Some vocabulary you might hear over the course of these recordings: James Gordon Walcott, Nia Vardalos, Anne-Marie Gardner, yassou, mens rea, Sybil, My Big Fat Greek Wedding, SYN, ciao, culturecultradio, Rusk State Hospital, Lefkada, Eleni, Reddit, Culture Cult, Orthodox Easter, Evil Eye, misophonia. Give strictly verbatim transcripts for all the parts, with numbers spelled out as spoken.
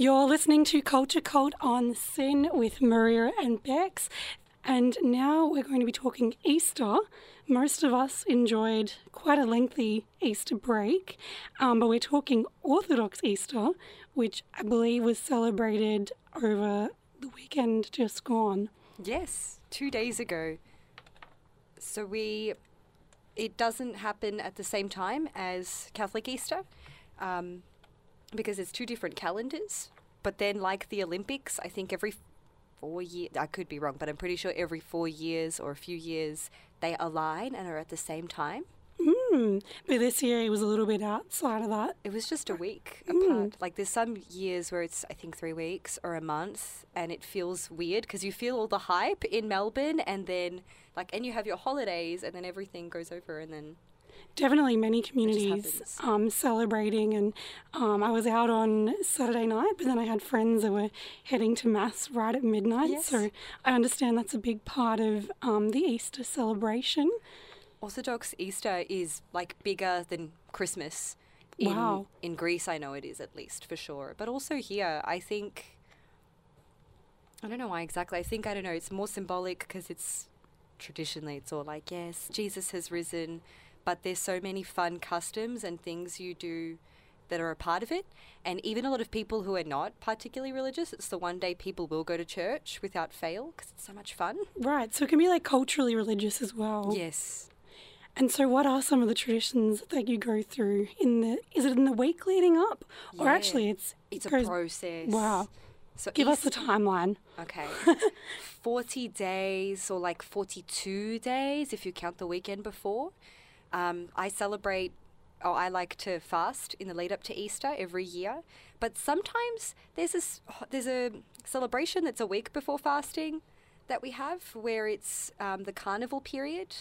You're listening to Culture Cult on SYN with Maria and Bex. And now we're going to be talking Easter. Most of us enjoyed quite a lengthy Easter break, um, but we're talking Orthodox Easter, which I believe was celebrated over the weekend just gone. Yes, two days ago. So we, it doesn't happen at the same time as Catholic Easter, um, because it's two different calendars. But then, like the Olympics, I think every four years, I could be wrong, but I'm pretty sure every four years or a few years, they align and are at the same time. Mm. But this year it was a little bit outside of that. It was just a week mm. apart. Like there's some years where it's, I think, three weeks or a month, and it feels weird because you feel all the hype in Melbourne, and then like, and you have your holidays, and then everything goes over, and then definitely many communities um, celebrating. And um, I was out on Saturday night, but then I had friends that were heading to Mass right at midnight. Yes. So I understand that's a big part of um, the Easter celebration. Orthodox Easter is like bigger than Christmas. In, wow. In Greece, I know it is, at least, for sure. But also here, I think, I don't know why exactly. I think, I don't know, it's more symbolic because it's traditionally, it's all like, yes, Jesus has risen. But there's so many fun customs and things you do that are a part of it. And even a lot of people who are not particularly religious, it's the one day people will go to church without fail because it's so much fun. Right. So it can be like culturally religious as well. Yes. And so what are some of the traditions that you go through in the, is it in the week leading up? Yeah. Or actually it's... It's it goes, a process. Wow. So Give Easter, us the timeline. Okay. forty days or like forty-two days if you count the weekend before. Um, I celebrate, or I like to fast in the lead up to Easter every year. But sometimes there's a, there's a celebration that's a week before fasting that we have where it's um, the carnival period.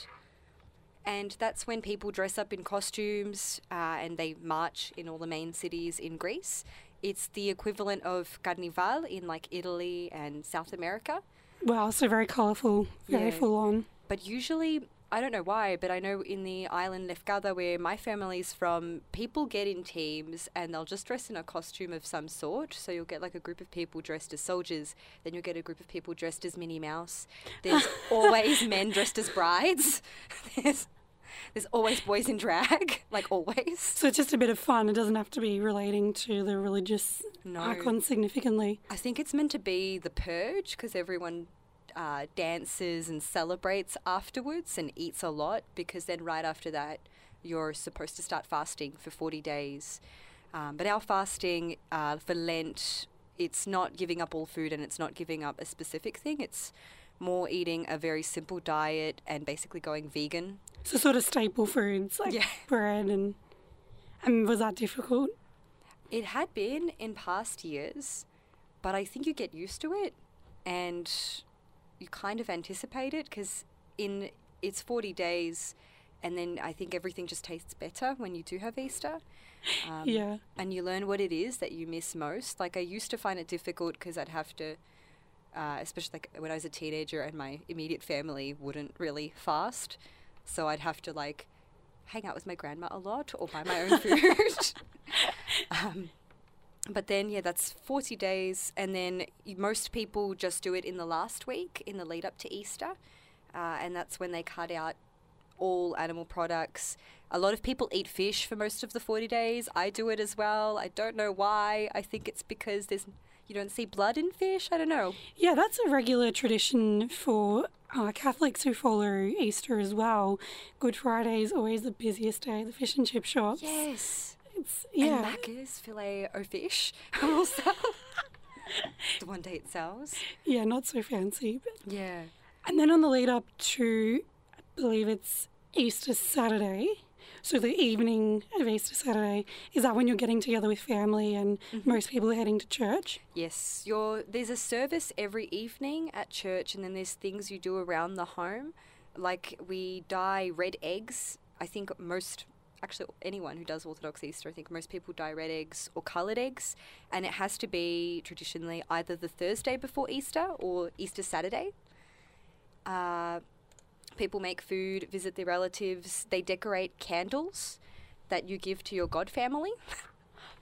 And that's when people dress up in costumes uh, and they march in all the main cities in Greece. It's the equivalent of Carnival in like Italy and South America. Wow, so very colourful, very yeah. full on. But usually... I don't know why, but I know in the island Lefkada where my family's from, people get in teams and they'll just dress in a costume of some sort. So you'll get like a group of people dressed as soldiers. Then you'll get a group of people dressed as Minnie Mouse. There's always men dressed as brides. There's, there's always boys in drag, like always. So it's just a bit of fun. It doesn't have to be relating to the religious no. icon significantly. I think it's meant to be the purge because everyone... Uh, dances and celebrates afterwards and eats a lot because then right after that you're supposed to start fasting for forty days. Um, but our fasting uh, for Lent, it's not giving up all food and it's not giving up a specific thing. It's more eating a very simple diet and basically going vegan. So sort of staple foods like yeah. bread and... And was that difficult? It had been in past years, but I think you get used to it and... You kind of anticipate it because in it's forty days and then I think everything just tastes better when you do have Easter. Um, yeah. And you learn what it is that you miss most. Like I used to find it difficult because I'd have to, uh, especially like when I was a teenager and my immediate family wouldn't really fast. So I'd have to like hang out with my grandma a lot or buy my own food. um But then, yeah, that's forty days. And then most people just do it in the last week, in the lead up to Easter. Uh, and that's when they cut out all animal products. A lot of people eat fish for most of the forty days. I do it as well. I don't know why. I think it's because there's you don't see blood in fish. I don't know. Yeah, that's a regular tradition for uh, Catholics who follow Easter as well. Good Friday is always the busiest day at the fish and chip shops. Yes. Yeah. And Macca's filet o fish also. One day it sells. Yeah, not so fancy. But. Yeah. And then on the lead up to, I believe it's Easter Saturday. So the evening of Easter Saturday, is that when you're getting together with family and mm-hmm. most people are heading to church? Yes. You're, there's a service every evening at church and then there's things you do around the home. Like we dye red eggs. I think most... Actually, anyone who does Orthodox Easter, I think most people dye red eggs or coloured eggs. And it has to be traditionally either the Thursday before Easter or Easter Saturday. Uh, people make food, visit their relatives. They decorate candles that you give to your God family.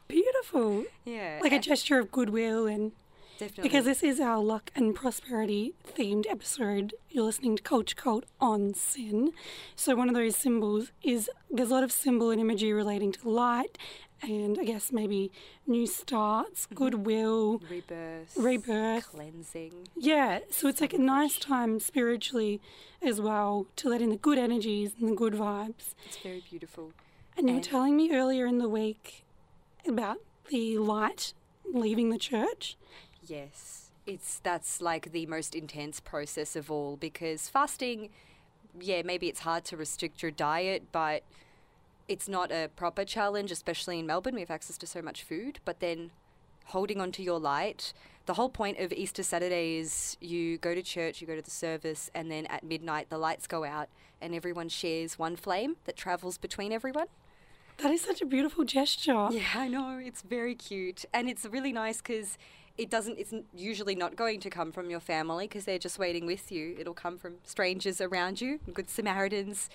beautiful. Yeah. Like a gesture of goodwill and... Definitely. Because this is our luck and prosperity themed episode. You're listening to Culture Cult on SYN. So one of those symbols is, there's a lot of symbol and imagery relating to light and I guess maybe new starts, goodwill. Rebirth. Rebirth. Cleansing. Yeah. So it's like a nice time spiritually as well to let in the good energies and the good vibes. It's very beautiful. And, and you were telling me earlier in the week about the light leaving the church. Yes, it's that's like the most intense process of all because fasting, yeah, maybe it's hard to restrict your diet, but it's not a proper challenge, especially in Melbourne. We have access to so much food, but then holding on to your light. The whole point of Easter Saturday is you go to church, you go to the service, and then at midnight the lights go out and everyone shares one flame that travels between everyone. That is such a beautiful gesture. Yeah, I know. It's very cute. And it's really nice because... It doesn't, it's usually not going to come from your family because they're just waiting with you. It'll come from strangers around you, good Samaritans.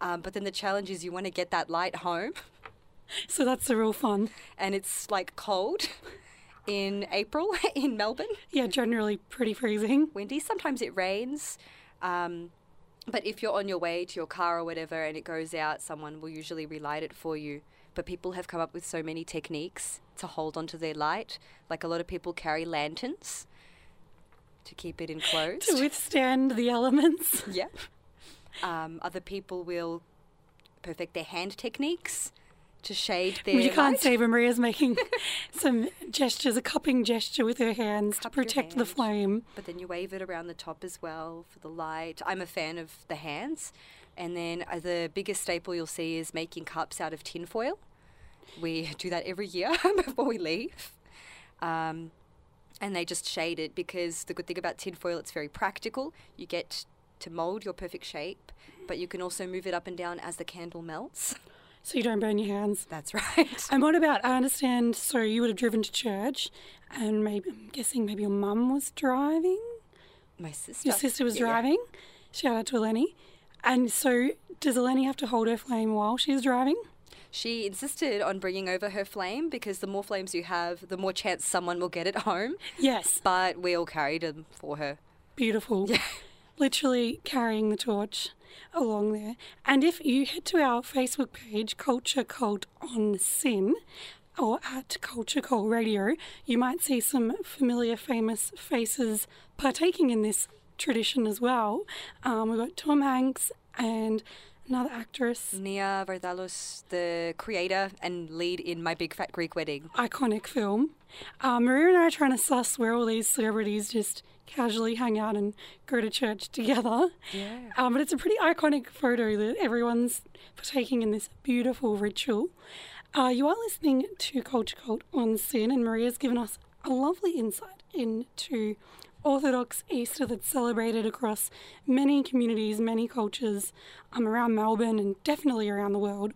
Um, but then the challenge is you want to get that light home. So that's the real fun. And it's like cold in April in Melbourne. Yeah, generally pretty freezing. Windy. Sometimes it rains. Um, but if you're on your way to your car or whatever and it goes out, someone will usually relight it for you. But people have come up with so many techniques to hold onto their light. Like a lot of people carry lanterns to keep it enclosed. To withstand the elements. Yeah. Um, other people will perfect their hand techniques to shade their light. You can't see, but Maria's making some gestures, a cupping gesture with her hands Cup to protect hand, the flame. But then you wave it around the top as well for the light. I'm a fan of the hands. And then the biggest staple you'll see is making cups out of tin foil. We do that every year before we leave. Um, and they just shade it because the good thing about tin foil, it's very practical. You get to mould your perfect shape, but you can also move it up and down as the candle melts. So you don't burn your hands. That's right. And what about, I understand, so you would have driven to church and maybe, I'm guessing maybe your mum was driving? My sister. Your sister was yeah. driving. Shout out to Eleni. And so does Eleni have to hold her flame while she's driving? She insisted on bringing over her flame because the more flames you have, the more chance someone will get it home. Yes. But we all carried them for her. Beautiful. Yeah. Literally carrying the torch along there. And if you head to our Facebook page, Culture Cult on SYN, or at Culture Cult Radio, you might see some familiar, famous faces partaking in this tradition as well. Um, we've got Tom Hanks and another actress. Nia Vardalos, the creator and lead in My Big Fat Greek Wedding. Iconic film. Um, Maria and I are trying to suss where all these celebrities just casually hang out and go to church together. Yeah. Um, but it's a pretty iconic photo that everyone's partaking in this beautiful ritual. Uh, you are listening to Culture Cult on SYN and Maria's given us a lovely insight into Orthodox Easter that's celebrated across many communities, many cultures um, around Melbourne and definitely around the world.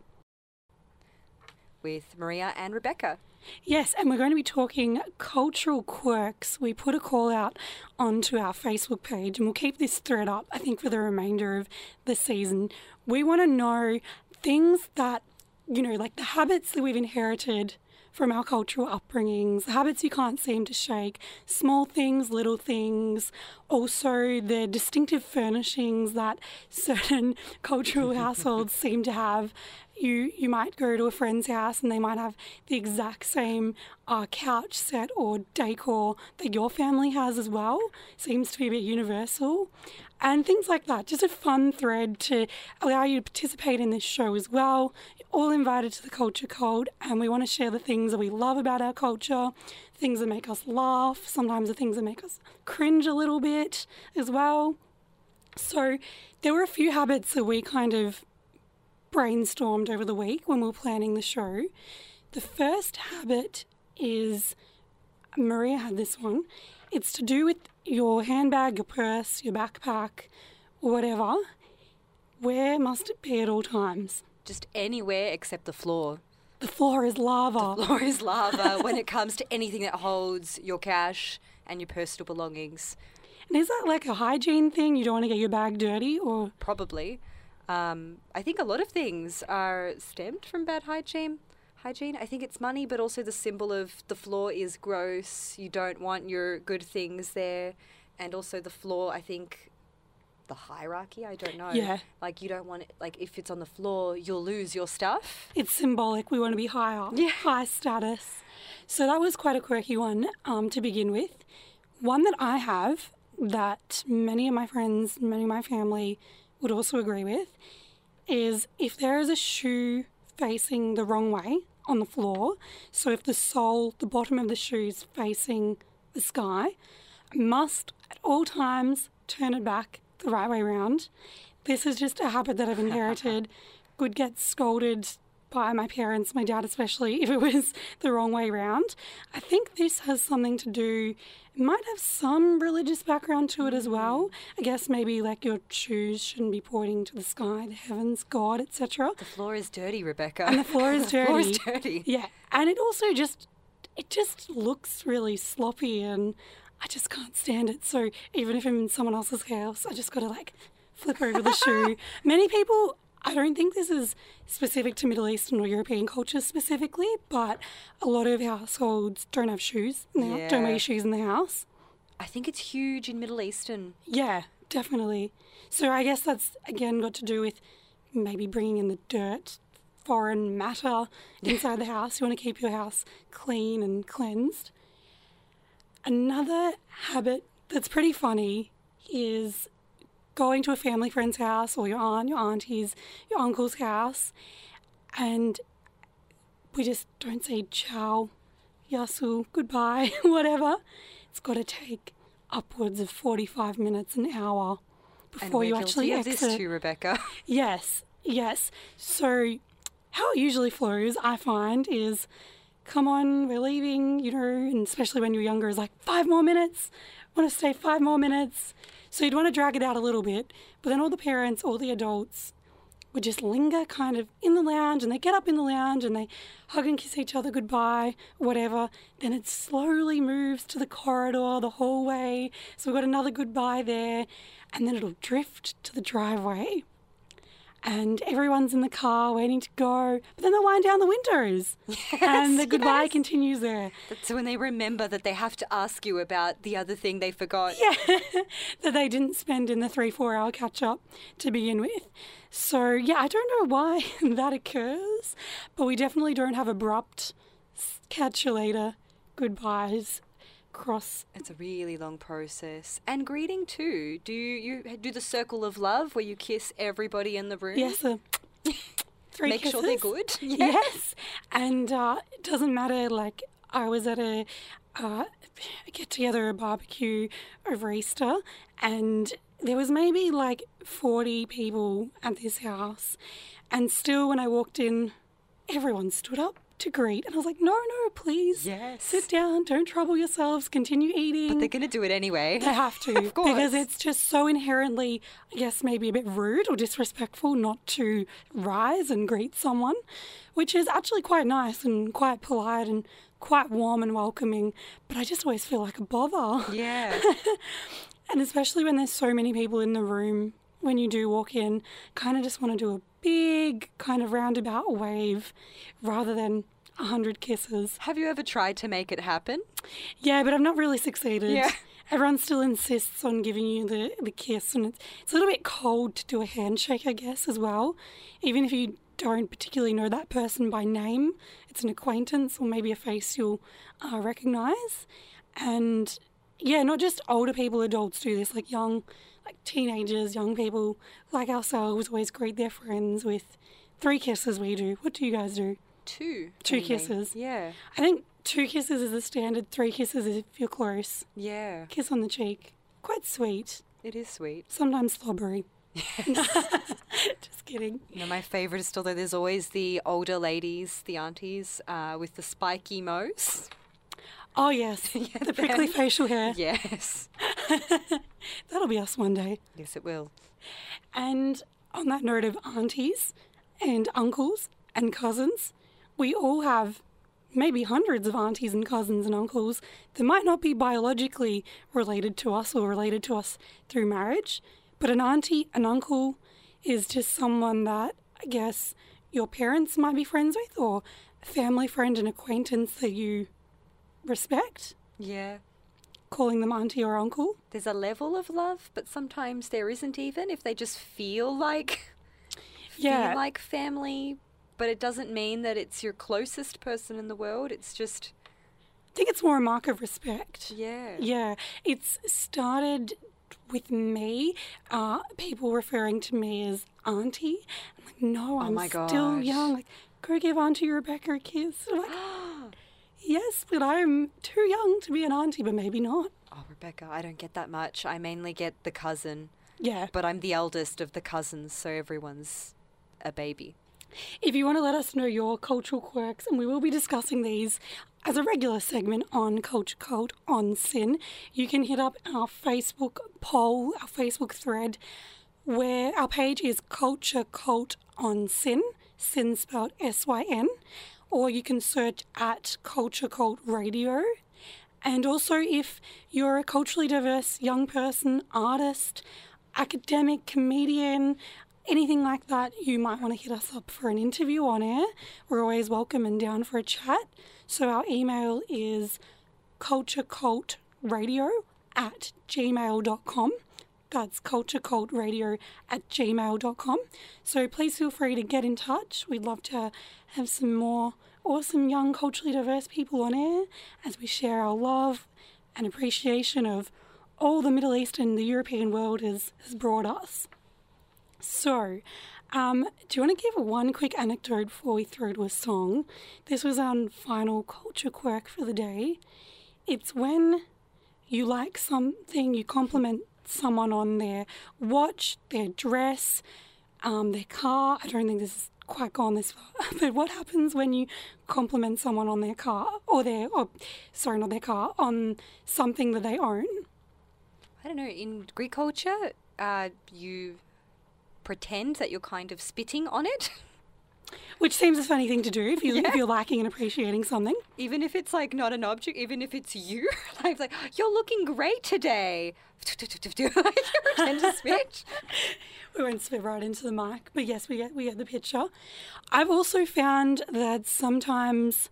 With Maria and Rebecca. Yes, and we're going to be talking cultural quirks. We put a call out onto our Facebook page and we'll keep this thread up, I think, for the remainder of the season. We want to know things that, you know, like the habits that we've inherited from our cultural upbringings, habits you can't seem to shake, small things, little things, also the distinctive furnishings that certain cultural households seem to have. You you might go to a friend's house and they might have the exact same uh, couch set or decor that your family has as well. Seems to be a bit universal. And things like that. Just a fun thread to allow you to participate in this show as well. You're all invited to the Culture Cult and we want to share the things that we love about our culture, things that make us laugh, sometimes the things that make us cringe a little bit as well. So there were a few habits that we kind of brainstormed over the week when we were planning the show. The first habit is, Maria had this one, it's to do with your handbag, your purse, your backpack, whatever. Where must it be at all times? Just anywhere except the floor. The floor is lava. The floor is lava when it comes to anything that holds your cash and your personal belongings. And is that like a hygiene thing? You don't want to get your bag dirty or? Probably. Um, I think a lot of things are stemmed from bad hygiene. hygiene. I think it's money, but also the symbol of the floor is gross. You don't want your good things there. And also the floor, I think, the hierarchy, I don't know. Yeah. Like, you don't want it, like, if it's on the floor, you'll lose your stuff. It's symbolic. We want to be higher. Yeah. High status. So that was quite a quirky one um, to begin with. One that I have that many of my friends, many of my family would also agree with is if there is a shoe facing the wrong way on the floor, so if the sole, the bottom of the shoe is facing the sky, must at all times turn it back the right way round. This is just a habit that I've inherited. Could get scolded by my parents, my dad especially, if it was the wrong way round. I think this has something to do, it might have some religious background to it as well. I guess maybe like your shoes shouldn't be pointing to the sky, the heavens, God, et cetera. The floor is dirty, Rebecca. And the floor is dirty. The floor is dirty. Yeah. And it also just, it just looks really sloppy and I just can't stand it. So even if I'm in someone else's house, I just got to like flip over the shoe. Many people, I don't think this is specific to Middle Eastern or European culture specifically, but a lot of households don't have shoes now, yeah. don't wear shoes in the house. I think it's huge in Middle Eastern. Yeah, definitely. So I guess that's, again, got to do with maybe bringing in the dirt, foreign matter inside the house. You want to keep your house clean and cleansed. Another habit that's pretty funny is going to a family friend's house or your aunt, your auntie's, your uncle's house, and we just don't say ciao, yassou, goodbye, whatever. It's got to take upwards of forty-five minutes, an hour before you actually exit. And we're guilty of this too, Rebecca. Yes, yes. So how it usually flows, I find, is come on, we're leaving, you know, and especially when you're younger, it's like, five more minutes, I want to stay five more minutes. So you'd want to drag it out a little bit, but then all the parents, all the adults would just linger kind of in the lounge, and they get up in the lounge and they hug and kiss each other goodbye, whatever. Then it slowly moves to the corridor, the hallway, so we've got another goodbye there, and then it'll drift to the driveway. And everyone's in the car waiting to go, but then they wind down the windows. Yes, and the goodbye yes. continues there. That's when they remember that they have to ask you about the other thing they forgot. Yeah, that they didn't spend in the three, four hour catch up to begin with. So, yeah, I don't know why that occurs, but we definitely don't have abrupt catch you later goodbyes. Cross. It's a really long process. And greeting too. Do you, you do the circle of love where you kiss everybody in the room? Yes. Uh, three Make kisses. Sure they're good. Yes. yes. And uh, it doesn't matter. Like I was at a uh, get-together, a barbecue over Easter, and there was maybe like forty people at this house. And still when I walked in, everyone stood up to greet, and I was like, no, no, please, yes. sit down, don't trouble yourselves, continue eating. But they're going to do it anyway. They have to, of course. Because it's just so inherently, I guess, maybe a bit rude or disrespectful not to rise and greet someone, which is actually quite nice and quite polite and quite warm and welcoming, but I just always feel like a bother. Yeah. And especially when there's so many people in the room, when you do walk in, kind of just want to do a big kind of roundabout wave rather than a hundred kisses. Have you ever tried to make it happen? Yeah, but I've not really succeeded. Yeah. Everyone still insists on giving you the, the kiss, and it's, it's a little bit cold to do a handshake, I guess, as well. Even if you don't particularly know that person by name, it's an acquaintance or maybe a face you'll uh, recognise. And yeah, not just older people, adults do this, like young Like teenagers, young people like ourselves always greet their friends with three kisses we do. What do you guys do? Two. Two anyway. Kisses. Yeah. I think two kisses is the standard. Three kisses if you're close. Yeah. Kiss on the cheek. Quite sweet. It is sweet. Sometimes slobbery. Yes. Just kidding. No, my favourite is still though there's always the older ladies, the aunties, uh, with the spiky mose. Oh, yes. Yeah, the prickly then. Facial hair. Yes. That'll be us one day. Yes, it will. And on that note of aunties and uncles and cousins, we all have maybe hundreds of aunties and cousins and uncles that might not be biologically related to us or related to us through marriage. But an auntie, an uncle is just someone that, I guess, your parents might be friends with or family friend and acquaintance that you respect. Yeah. Calling them auntie or uncle. There's a level of love, but sometimes there isn't even if they just feel like yeah. feel like family. But it doesn't mean that it's your closest person in the world. It's just... I think it's more a mark of respect. Yeah. Yeah. It's started with me, uh, people referring to me as auntie. I'm like, no, I'm oh my still gosh. young. Like, go give Auntie Rebecca a kiss. I'm like, yes, but I'm too young to be an auntie, but maybe not. Oh, Rebecca, I don't get that much. I mainly get the cousin. Yeah. But I'm the eldest of the cousins, so everyone's a baby. If you want to let us know your cultural quirks, and we will be discussing these as a regular segment on Culture Cult on SYN, you can hit up our Facebook poll, our Facebook thread, where our page is Culture Cult on SYN, SYN spelled S Y N, or you can search at Culture Cult Radio. And also if you're a culturally diverse young person, artist, academic, comedian, anything like that, you might want to hit us up for an interview on air. We're always welcome and down for a chat. So our email is culturecultradio at gmail dot com. That's culturecultradio at gmail dot com. So please feel free to get in touch. We'd love to have some more awesome young culturally diverse people on air as we share our love and appreciation of all the Middle East and the European world has, has brought us. So, um, do you want to give one quick anecdote before we throw to a song? This was our final culture quirk for the day. It's when you like something, you compliment someone on their watch, their dress, um, their car. I don't think this is quite gone this far. But what happens when you compliment someone on their car or their, or, sorry, not their car, on something that they own? I don't know. In Greek culture, uh, you... pretend that you're kind of spitting on it. Which seems a funny thing to do if, you, yeah. if you're liking and appreciating something. Even if it's, like, not an object, even if it's you. Like, like you're looking great today. You pretend to spit. We won't spit right into the mic, but yes, we get, we get the picture. I've also found that sometimes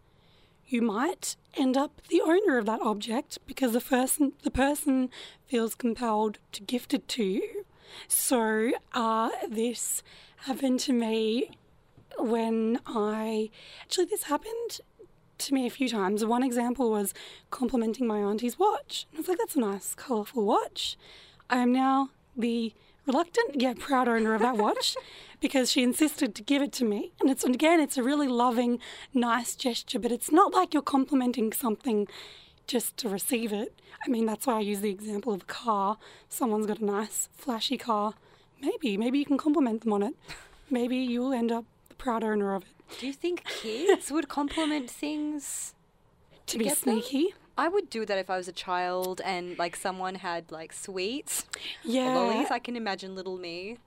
you might end up the owner of that object because the person, the person feels compelled to gift it to you. So uh, this happened to me when I... Actually, this happened to me a few times. One example was complimenting my auntie's watch. I was like, that's a nice, colourful watch. I am now the reluctant yet proud owner of that watch because she insisted to give it to me. And it's, and again, it's a really loving, nice gesture, but it's not like you're complimenting something just to receive it. I mean, that's why I use the example of a car. Someone's got a nice, flashy car. Maybe, maybe you can compliment them on it. Maybe you'll end up the proud owner of it. Do you think kids would compliment things to, to be sneaky? Them? I would do that if I was a child and, like, someone had, like, sweets. Yeah. Lollies. I can imagine little me.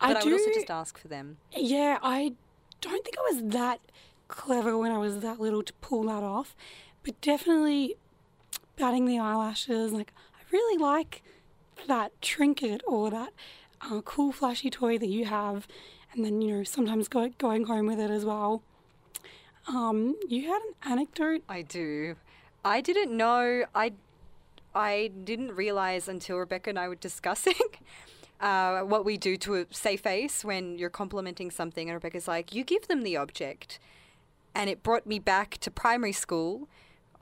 But I, I would do... also just ask for them. Yeah, I don't think I was that clever when I was that little to pull that off. But definitely... batting the eyelashes, like, I really like that trinket or that uh, cool flashy toy that you have, and then, you know, sometimes go, going home with it as well. Um, you had an anecdote? I do. I didn't know, I, I didn't realise until Rebecca and I were discussing uh, what we do to a safe face when you're complimenting something, and Rebecca's like, you give them the object. And it brought me back to primary school.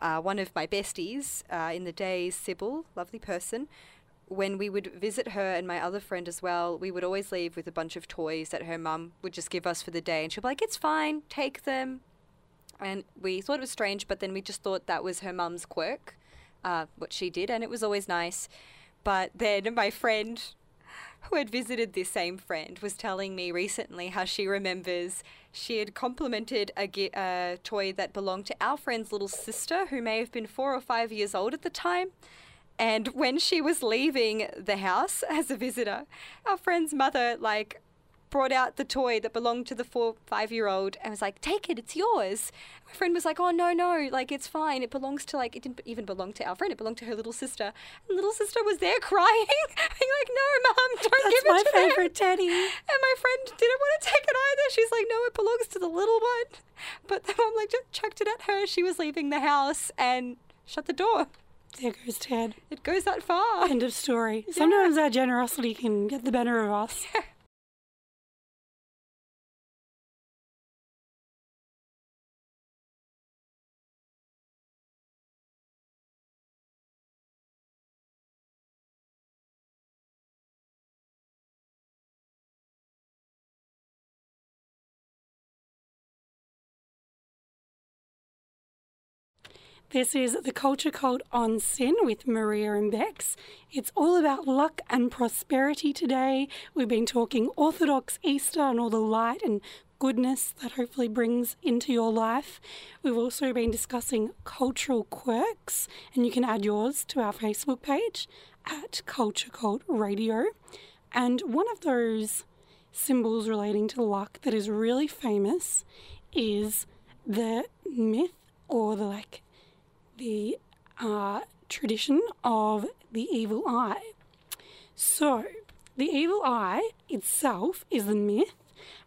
Uh, one of my besties uh, in the day, Sybil, lovely person, when we would visit her and my other friend as well, we would always leave with a bunch of toys that her mum would just give us for the day. And she'd be like, it's fine, take them. And we thought it was strange, but then we just thought that was her mum's quirk, uh, what she did, and it was always nice. But then my friend who had visited this same friend was telling me recently how she remembers she had complimented a, a toy that belonged to our friend's little sister who may have been four or five years old at the time. And when she was leaving the house as a visitor, our friend's mother, like, brought out the toy that belonged to the four, five-year-old and was like, take it, it's yours. My friend was like, oh, no, no, like, it's fine. It belongs to, like, it didn't even belong to our friend. It belonged to her little sister. And little sister was there crying. I'm like, no, Mum, don't That's give it to That's my favourite teddy. And my friend didn't want to take it either. She's like, no, it belongs to the little one. But the mum, like, just chucked it at her. She was leaving the house and shut the door. There goes Ted. It goes that far. End of story. Yeah. Sometimes our generosity can get the better of us. Yeah. This is The Culture Cult on SYN with Maria and Bex. It's all about luck and prosperity today. We've been talking Orthodox Easter and all the light and goodness that hopefully brings into your life. We've also been discussing cultural quirks, and you can add yours to our Facebook page at Culture Cult Radio. And one of those symbols relating to luck that is really famous is the myth or the like... the uh, tradition of the evil eye. So, the evil eye itself is the myth,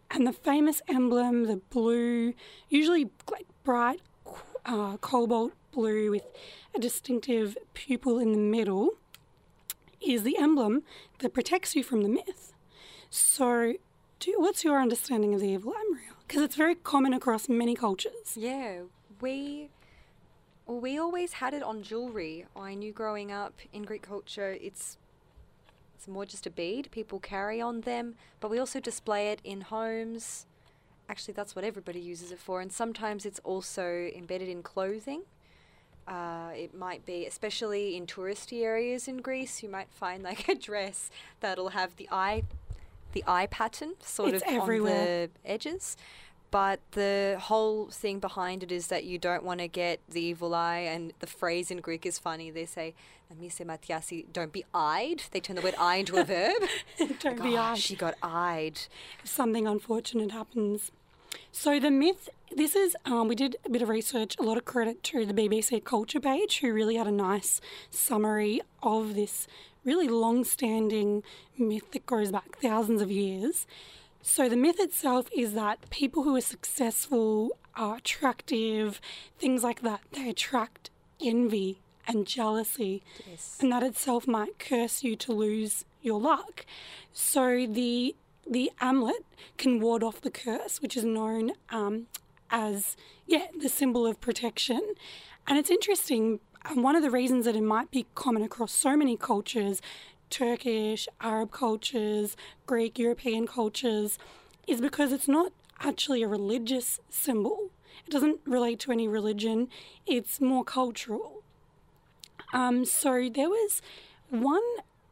and the famous emblem, the blue, usually like bright uh, cobalt blue with a distinctive pupil in the middle, is the emblem that protects you from the myth. So, do, what's your understanding of the evil eye, Maria? Because it's very common across many cultures. Yeah, we... Well, we always had it on jewellery. I knew growing up in Greek culture, it's it's more just a bead. People carry on them, but we also display it in homes. Actually, that's what everybody uses it for. And sometimes it's also embedded in clothing. Uh, it might be, especially in touristy areas in Greece, you might find like a dress that'll have the eye, the eye pattern sort it's of everywhere. On the edges. But the whole thing behind it is that you don't want to get the evil eye, and the phrase in Greek is funny. They say, don't be eyed. They turn the word eye into a verb. Don't like, be oh, eyed. She got eyed. If something unfortunate happens. So the myth, this is, um, we did a bit of research, a lot of credit to the B B C Culture page, who really had a nice summary of this really long-standing myth that goes back thousands of years. So the myth itself is that people who are successful, are attractive, things like that, they attract envy and jealousy. Yes. And that itself might curse you to lose your luck. So the the amulet can ward off the curse, which is known um, as, yeah, the symbol of protection. And it's interesting, and one of the reasons that it might be common across so many cultures, Turkish, Arab cultures, Greek, European cultures, is because it's not actually a religious symbol. It doesn't relate to any religion. It's more cultural. Um, so there was one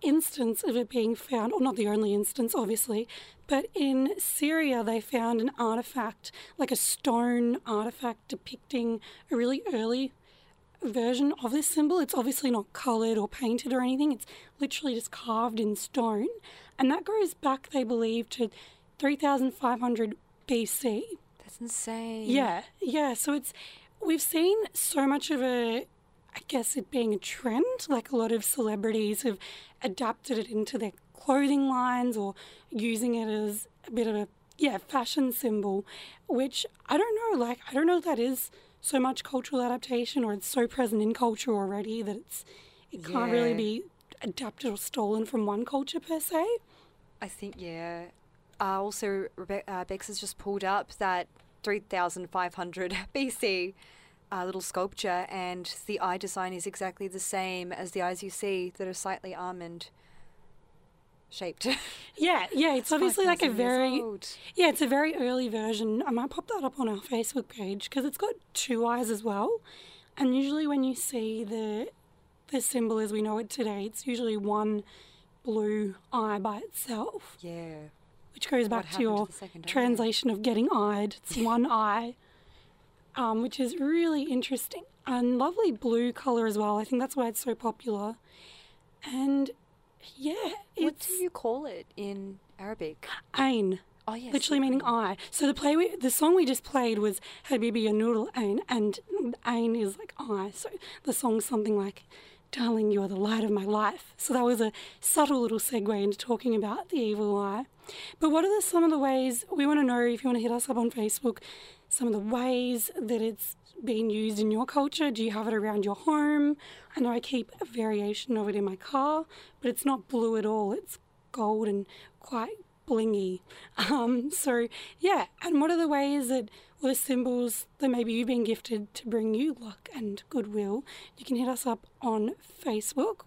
instance of it being found, or not the only instance, obviously, but in Syria they found an artefact, like a stone artefact depicting a really early version of this symbol. It's obviously not coloured or painted or anything. It's literally just carved in stone. And that goes back, they believe, to thirty-five hundred B C. That's insane. Yeah, yeah. So it's we've seen so much of a, I guess, it being a trend. Like a lot of celebrities have adapted it into their clothing lines or using it as a bit of a, yeah, fashion symbol, which I don't know, like, I don't know if that is so much cultural adaptation, or it's so present in culture already that it's it can't yeah. really be adapted or stolen from one culture per se. I think, yeah. Uh, also, Rebe- uh, Bex has just pulled up that thirty-five hundred B C uh, little sculpture, and the eye design is exactly the same as the eyes you see that are slightly almond shaped. Yeah, yeah, it's obviously like a very, yeah, it's a very early version. I might pop that up on our Facebook page because it's got two eyes as well. And usually when you see the the symbol as we know it today, it's usually one blue eye by itself. Yeah. Which goes back to your translation of getting eyed. It's one eye, um, which is really interesting. And lovely blue colour as well. I think that's why it's so popular. And... yeah. What do you call it in Arabic? Ayn. Oh, yes. Literally meaning eye. So the play, we, the song we just played was Habibi Ya Noodle Ain, and Ain is like eye. So the song's something like, darling, you are the light of my life. So that was a subtle little segue into talking about the evil eye. But what are the, some of the ways, we want to know, if you want to hit us up on Facebook, some of the ways that it's being used in your culture. Do you have it around your home? I know I keep a variation of it in my car, but it's not blue at all. It's gold and quite blingy. Um, so, yeah. And what are the ways that, or the symbols that maybe you've been gifted to bring you luck and goodwill? You can hit us up on Facebook.